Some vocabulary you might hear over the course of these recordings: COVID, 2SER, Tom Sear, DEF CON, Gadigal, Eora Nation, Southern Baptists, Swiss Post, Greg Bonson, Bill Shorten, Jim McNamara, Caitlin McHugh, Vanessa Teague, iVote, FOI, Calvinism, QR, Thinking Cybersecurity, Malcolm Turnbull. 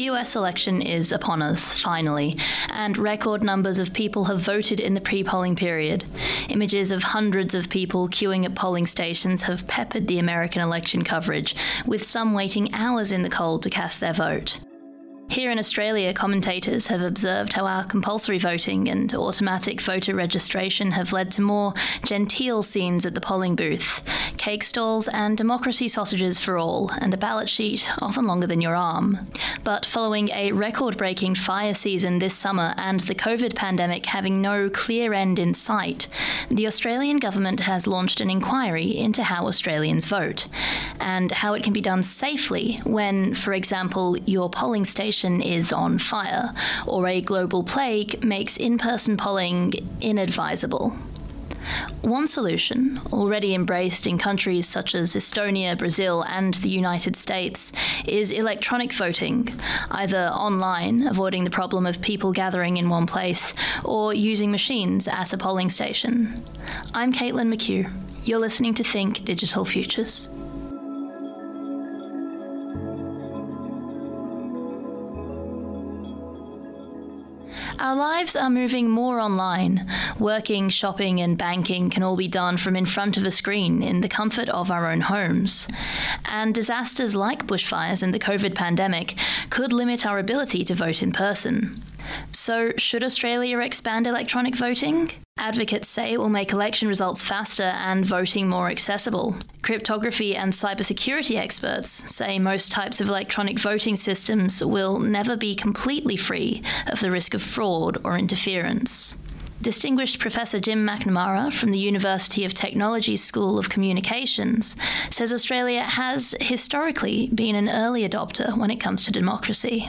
The US election is upon us, finally, and record numbers of people have voted in the pre-polling period. Images of hundreds of people queuing at polling stations have peppered the American election coverage, with some waiting hours in the cold to cast their vote. Here in Australia, commentators have observed how our compulsory voting and automatic voter registration have led to more genteel scenes at the polling booth, cake stalls and democracy sausages for all, and a ballot sheet often longer than your arm. But following a record-breaking fire season this summer and the COVID pandemic having no clear end in sight, the Australian government has launched an inquiry into how Australians vote, and how it can be done safely when, for example, your polling station is on fire, or a global plague makes in-person polling inadvisable. One solution, already embraced in countries such as Estonia, Brazil, and the United States, is electronic voting, either online, avoiding the problem of people gathering in one place, or using machines at a polling station. I'm Caitlin McHugh. You're listening to Think Digital Futures. Our lives are moving more online. Working, shopping, and banking can all be done from in front of a screen in the comfort of our own homes. And disasters like bushfires and the COVID pandemic could limit our ability to vote in person. So, should Australia expand electronic voting? Advocates say it will make election results faster and voting more accessible. Cryptography and cybersecurity experts say most types of electronic voting systems will never be completely free of the risk of fraud or interference. Distinguished Professor Jim McNamara from the University of Technology's School of Communications says Australia has historically been an early adopter when it comes to democracy.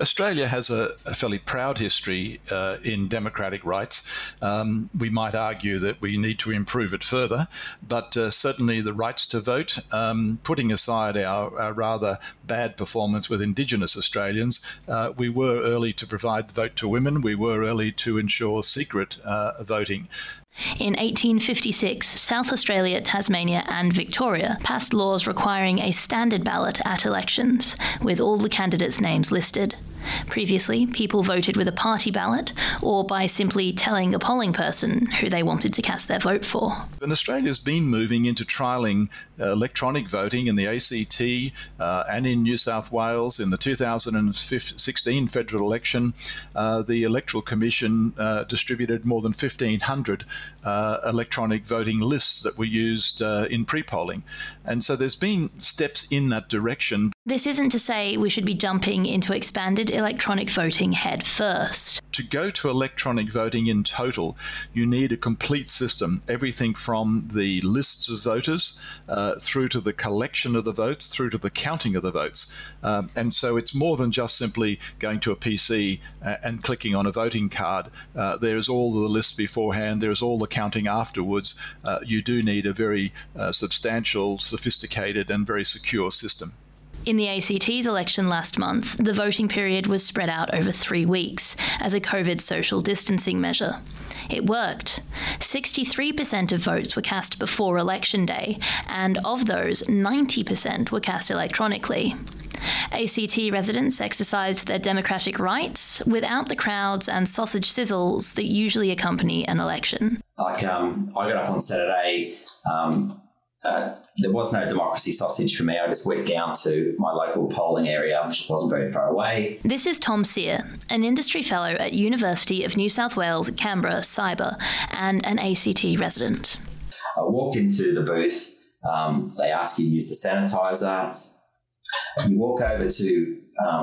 Australia has a fairly proud history in democratic rights. We might argue that we need to improve it further, but certainly the rights to vote, putting aside our rather bad performance with Indigenous Australians, we were early to provide the vote to women. We were early to ensure secret voting. In 1856, South Australia, Tasmania and Victoria passed laws requiring a standard ballot at elections, with all the candidates' names listed. Previously, people voted with a party ballot or by simply telling a polling person who they wanted to cast their vote for. And Australia's been moving into trialling electronic voting in the ACT and in New South Wales. In the 2016 federal election, the Electoral Commission distributed more than 1,500 electronic voting lists that were used in pre-polling. And so there's been steps in that direction. This isn't to say we should be jumping into expanded electronic voting head first. To go to electronic voting in total, you need a complete system, everything from the lists of voters through to the collection of the votes, through to the counting of the votes. And so it's more than just simply going to a PC and clicking on a voting card. There's all the lists beforehand, there's all the counting afterwards. You do need a very substantial, sophisticated and very secure system. In the ACT's election last month, the voting period was spread out over 3 weeks as a COVID social distancing measure. It worked. 63% of votes were cast before election day, and of those, 90% were cast electronically. ACT residents exercised their democratic rights without the crowds and sausage sizzles that usually accompany an election. I got up on Saturday. There was no democracy sausage for me. I just went down to my local polling area, which wasn't very far away. This is Tom Sear, an industry fellow at University of New South Wales, Canberra, Cyber, and an ACT resident. I walked into the booth. They ask you to use the sanitizer. You walk over to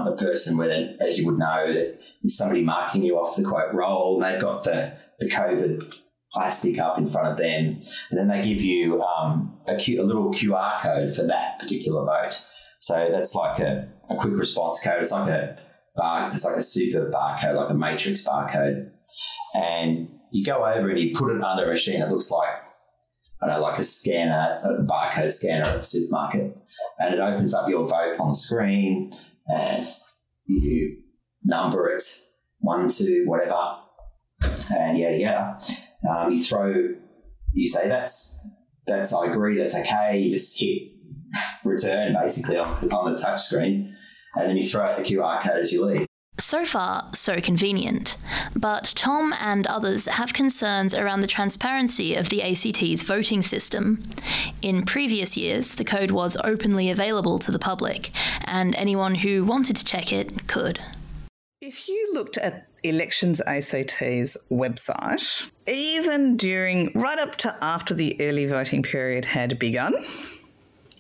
a person with, as you would know, that there's somebody marking you off the quote roll. They've got the COVID plastic up in front of them, and then they give you a little QR code for that particular vote. So that's like a quick response code. It's like a super barcode, like a matrix barcode. And you go over and you put it under a machine. It looks like, I don't know, like a scanner, a barcode scanner at the supermarket. And it opens up your vote on the screen, and you number it 1, 2, whatever, and yada yada. You say that's I agree, that's okay. You just hit return basically on the touch screen, and then you throw out the QR code as you leave. So far, so convenient. But Tom and others have concerns around the transparency of the ACT's voting system. In previous years, the code was openly available to the public, and anyone who wanted to check it could. If you looked at Elections ACT's website, even during right up to after the early voting period had begun,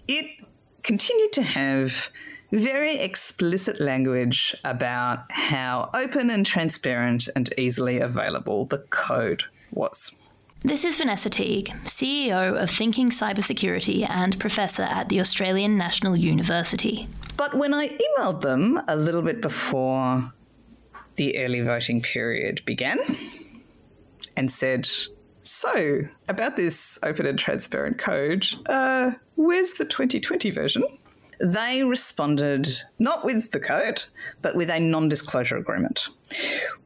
it continued to have very explicit language about how open and transparent and easily available the code was. This is Vanessa Teague, CEO of Thinking Cybersecurity and professor at the Australian National University. But when I emailed them a little bit before the early voting period began and said, so about this open and transparent code, where's the 2020 version? They responded not with the code, but with a non-disclosure agreement,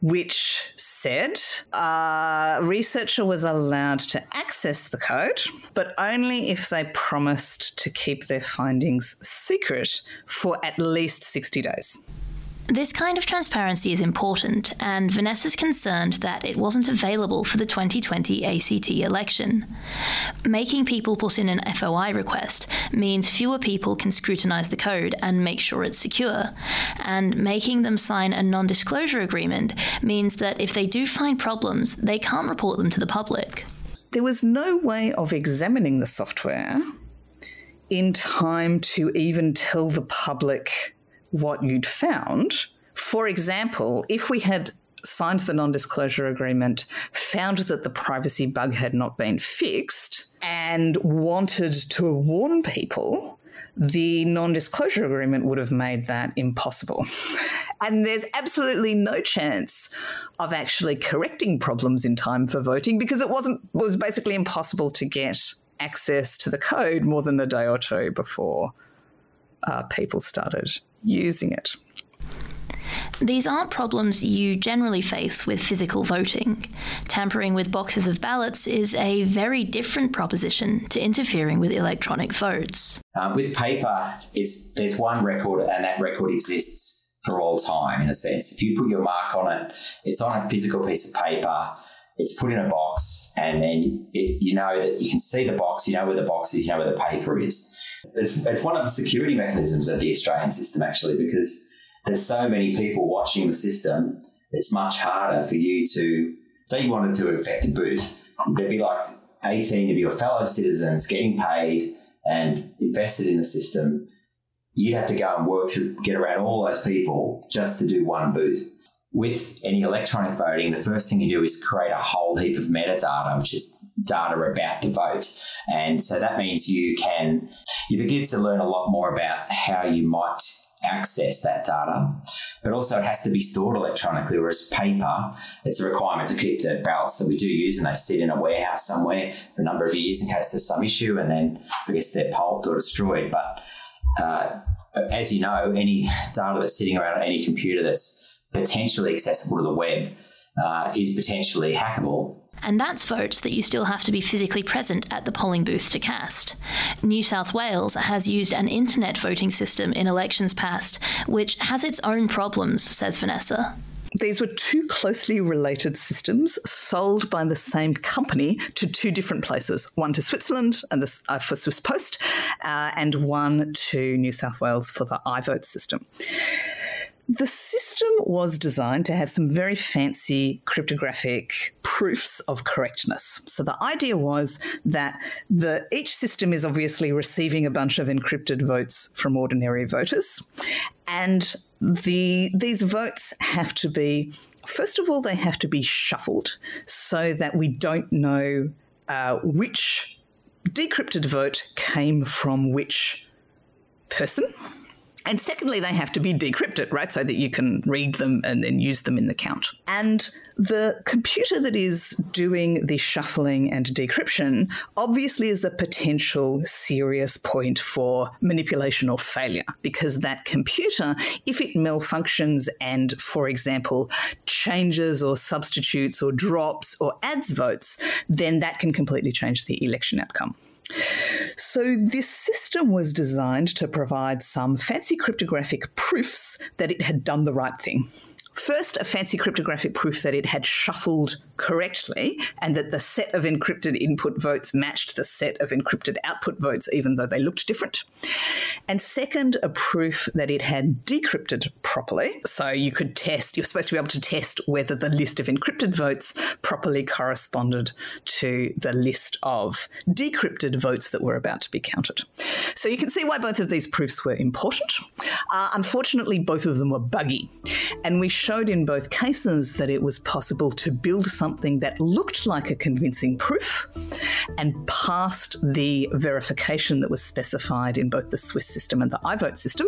which said a researcher was allowed to access the code, but only if they promised to keep their findings secret for at least 60 days. This kind of transparency is important, and Vanessa's concerned that it wasn't available for the 2020 ACT election. Making people put in an FOI request means fewer people can scrutinise the code and make sure it's secure, and making them sign a non-disclosure agreement means that if they do find problems, they can't report them to the public. There was no way of examining the software in time to even tell the public what you'd found. For example, if we had signed the non-disclosure agreement, found that the privacy bug had not been fixed and wanted to warn people, the non-disclosure agreement would have made that impossible. And there's absolutely no chance of actually correcting problems in time for voting because it was basically impossible to get access to the code more than a day or two before people started using it. These aren't problems you generally face with physical voting. Tampering with boxes of ballots is a very different proposition to interfering with electronic votes. With paper, there's one record and that record exists for all time in a sense. If you put your mark on it, it's on a physical piece of paper, it's put in a box, and then you know that you can see the box, you know where the box is, you know where the paper is. It's one of the security mechanisms of the Australian system, actually, because there's so many people watching the system, it's much harder for you to, say you wanted to affect a booth, there'd be like 18 of your fellow citizens getting paid and invested in the system. You'd have to go and work to get around all those people just to do one booth. With any electronic voting, the first thing you do is create a whole heap of metadata, which is data about the vote. And so that means you begin to learn a lot more about how you might access that data. But also it has to be stored electronically, whereas paper, it's a requirement to keep the ballots that we do use, and they sit in a warehouse somewhere for a number of years in case there's some issue, and then I guess they're pulped or destroyed. But as you know, any data that's sitting around on any computer that's potentially accessible to the web is potentially hackable. And that's votes that you still have to be physically present at the polling booth to cast. New South Wales has used an internet voting system in elections past, which has its own problems, says Vanessa. These were two closely related systems sold by the same company to two different places, one to Switzerland and for Swiss Post, and one to New South Wales for the iVote system. The system was designed to have some very fancy cryptographic proofs of correctness. So the idea was that each system is obviously receiving a bunch of encrypted votes from ordinary voters. And these votes have to be, first of all, they have to be shuffled so that we don't know which decrypted vote came from which person. And secondly, they have to be decrypted, right, so that you can read them and then use them in the count. And the computer that is doing the shuffling and decryption obviously is a potential serious point for manipulation or failure, because that computer, if it malfunctions and, for example, changes or substitutes or drops or adds votes, then that can completely change the election outcome. So this system was designed to provide some fancy cryptographic proofs that it had done the right thing. First, a fancy cryptographic proof that it had shuffled correctly and that the set of encrypted input votes matched the set of encrypted output votes, even though they looked different. And second, a proof that it had decrypted properly. So you could test, you're supposed to be able to test whether the list of encrypted votes properly corresponded to the list of decrypted votes that were about to be counted. So you can see why both of these proofs were important. Unfortunately, both of them were buggy. And we showed in both cases that it was possible to build something that looked like a convincing proof and passed the verification that was specified in both the Swiss system and the iVote system,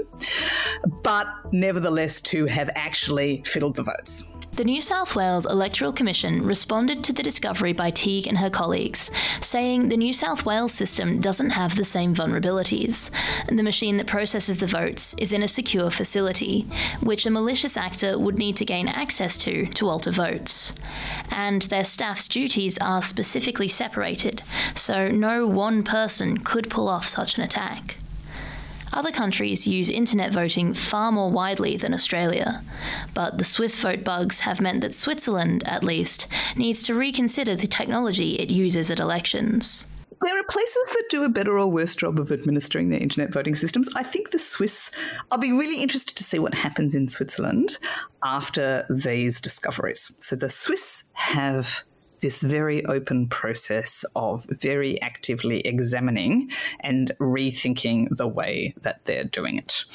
but nevertheless to have actually fiddled the votes. The New South Wales Electoral Commission responded to the discovery by Teague and her colleagues, saying the New South Wales system doesn't have the same vulnerabilities. The machine that processes the votes is in a secure facility, which a malicious actor would need to gain access to alter votes. And their staff's duties are specifically separated, so no one person could pull off such an attack. Other countries use internet voting far more widely than Australia, but the Swiss vote bugs have meant that Switzerland, at least, needs to reconsider the technology it uses at elections. There are places that do a better or worse job of administering their internet voting systems. I think the Swiss, I'll be really interested to see what happens in Switzerland after these discoveries. So the Swiss have this very open process of very actively examining and rethinking the way that they're doing it.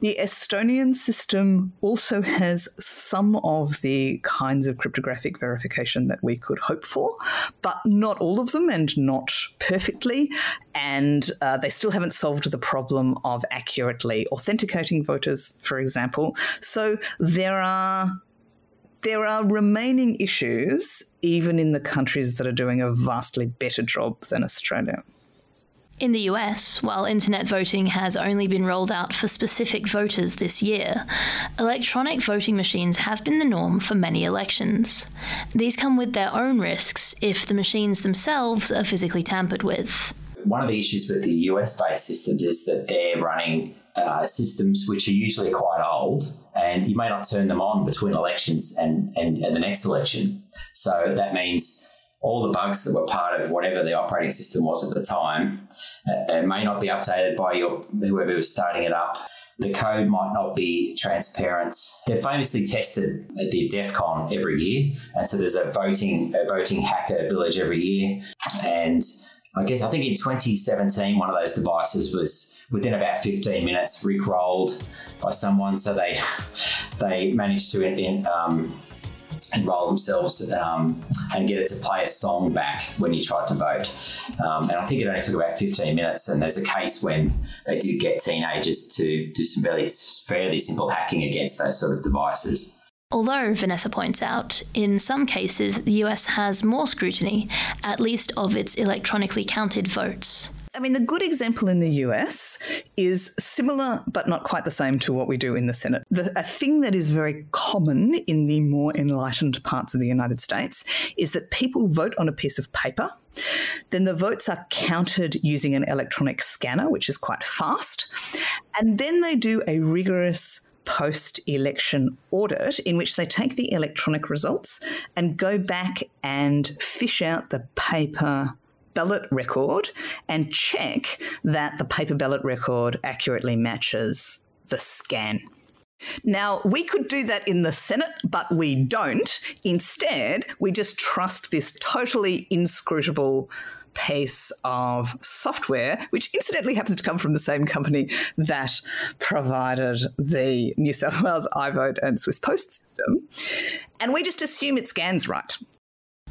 The Estonian system also has some of the kinds of cryptographic verification that we could hope for, but not all of them and not perfectly. And they still haven't solved the problem of accurately authenticating voters, for example. So there are remaining issues, even in the countries that are doing a vastly better job than Australia. In the US, while internet voting has only been rolled out for specific voters this year, electronic voting machines have been the norm for many elections. These come with their own risks if the machines themselves are physically tampered with. One of the issues with the US-based systems is that they're running systems which are usually quite old, and you may not turn them on between elections and the next election. So that means all the bugs that were part of whatever the operating system was at the time may not be updated by whoever was starting it up. The code might not be transparent. They're famously tested at the DEF CON every year, and so there's a voting hacker village every year. And I think in 2017, one of those devices was within about 15 minutes rickrolled by someone. So they managed to enroll themselves and get it to play a song back when you tried to vote. And I think it only took about 15 minutes. And there's a case when they did get teenagers to do some fairly simple hacking against those sort of devices. Although, Vanessa points out, in some cases, the US has more scrutiny, at least of its electronically counted votes. I mean, the good example in the US is similar but not quite the same to what we do in the Senate. A thing that is very common in the more enlightened parts of the United States is that people vote on a piece of paper. Then the votes are counted using an electronic scanner, which is quite fast. And then they do a rigorous post-election audit in which they take the electronic results and go back and fish out the paper ballot record and check that the paper ballot record accurately matches the scan. Now, we could do that in the Senate, but we don't. Instead, we just trust this totally inscrutable piece of software, which incidentally happens to come from the same company that provided the New South Wales iVote and Swiss Post system. And we just assume it scans right.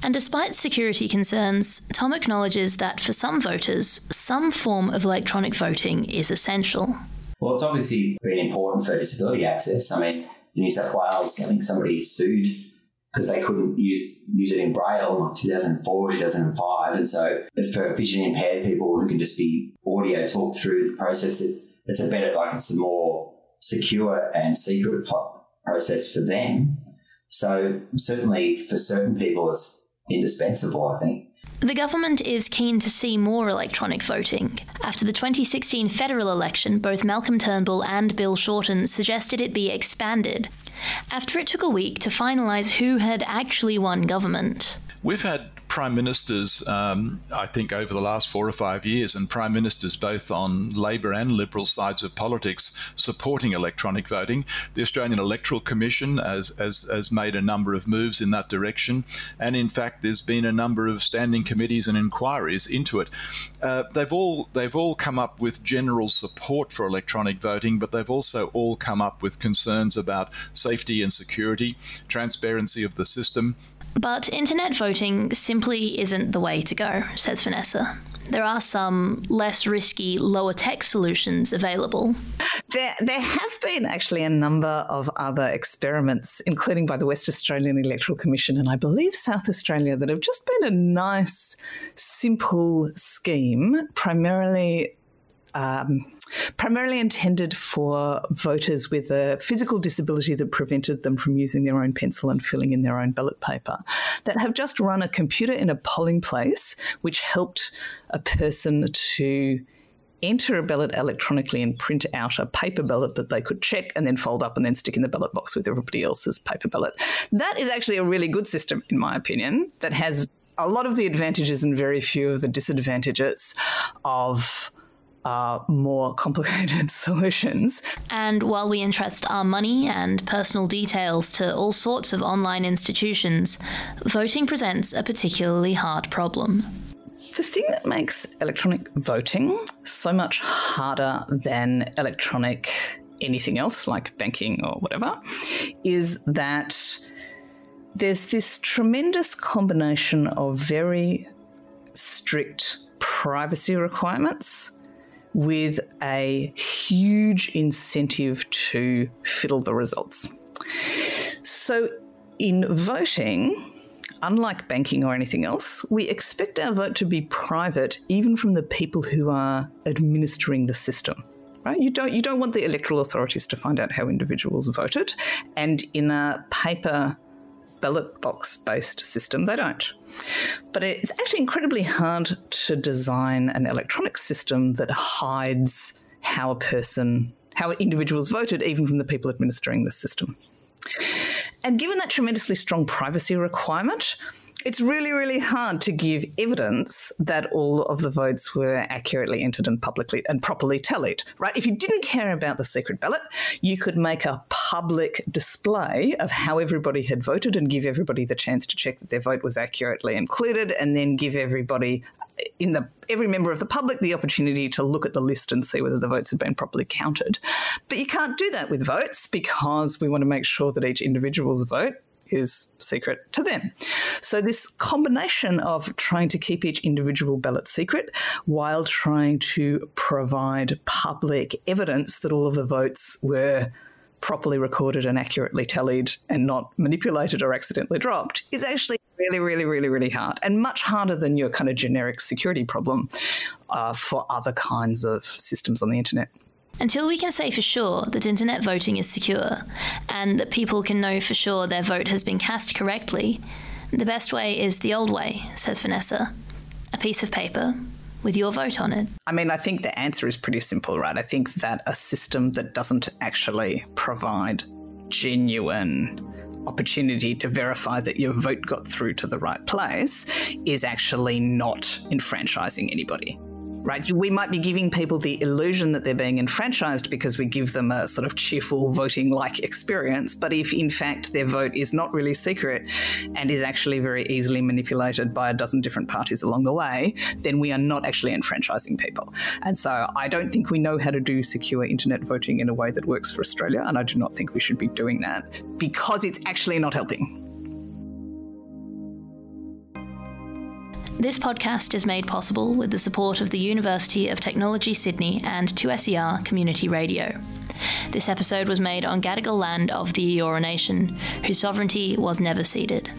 And despite security concerns, Tom acknowledges that for some voters, some form of electronic voting is essential. Well, it's obviously been important for disability access. I mean, in New South Wales, I think somebody sued because they couldn't use it in Braille in 2004, 2005. And so for vision impaired people who can just be audio talked through the process, it's a better, it's a more secure and secret process for them. So certainly for certain people, it's indispensable, I think. The government is keen to see more electronic voting. After the 2016 federal election, both Malcolm Turnbull and Bill Shorten suggested it be expanded, after it took a week to finalise who had actually won government. We've had prime ministers, I think, over the last 4 or 5 years, and prime ministers both on Labor and Liberal sides of politics supporting electronic voting. The Australian Electoral Commission has made a number of moves in that direction, and in fact, there's been a number of standing committees and inquiries into it. They've all come up with general support for electronic voting, but they've also all come up with concerns about safety and security, transparency of the system. But internet voting simply isn't the way to go, says Vanessa. There are some less risky, lower tech solutions available. There have been actually a number of other experiments, including by the West Australian Electoral Commission and I believe South Australia, that have just been a nice, simple scheme, primarily intended for voters with a physical disability that prevented them from using their own pencil and filling in their own ballot paper, that have just run a computer in a polling place, which helped a person to enter a ballot electronically and print out a paper ballot that they could check and then fold up and then stick in the ballot box with everybody else's paper ballot. That is actually a really good system, in my opinion, that has a lot of the advantages and very few of the disadvantages of more complicated solutions. And while we entrust our money and personal details to all sorts of online institutions, voting presents a particularly hard problem. The thing that makes electronic voting so much harder than electronic anything else, like banking or whatever, is that there's this tremendous combination of very strict privacy requirements with a huge incentive to fiddle the results. So in voting, unlike banking or anything else, we expect our vote to be private even from the people who are administering the system. Right? You don't want the electoral authorities to find out how individuals voted, and in a paper ballot box-based system, they don't. But it's actually incredibly hard to design an electronic system that hides how individuals voted, even from the people administering the system. And given that tremendously strong privacy requirement, it's really, really hard to give evidence that all of the votes were accurately entered and publicly and properly tallied, right? If you didn't care about the secret ballot, you could make a public display of how everybody had voted and give everybody the chance to check that their vote was accurately included, and then give every member of the public the opportunity to look at the list and see whether the votes have been properly counted. But you can't do that with votes because we want to make sure that each individual's vote is secret to them. So this combination of trying to keep each individual ballot secret while trying to provide public evidence that all of the votes were properly recorded and accurately tallied and not manipulated or accidentally dropped is actually really, really, really, really hard, and much harder than your kind of generic security problem for other kinds of systems on the internet. Until we can say for sure that internet voting is secure and that people can know for sure their vote has been cast correctly, the best way is the old way, says Vanessa. A piece of paper with your vote on it. I mean, I think the answer is pretty simple, right? I think that a system that doesn't actually provide genuine opportunity to verify that your vote got through to the right place is actually not enfranchising anybody. Right? We might be giving people the illusion that they're being enfranchised because we give them a sort of cheerful voting-like experience. But if, in fact, their vote is not really secret and is actually very easily manipulated by a dozen different parties along the way, then we are not actually enfranchising people. And so I don't think we know how to do secure internet voting in a way that works for Australia, and I do not think we should be doing that because it's actually not helping. This podcast is made possible with the support of the University of Technology Sydney and 2SER Community Radio. This episode was made on Gadigal land of the Eora Nation, whose sovereignty was never ceded.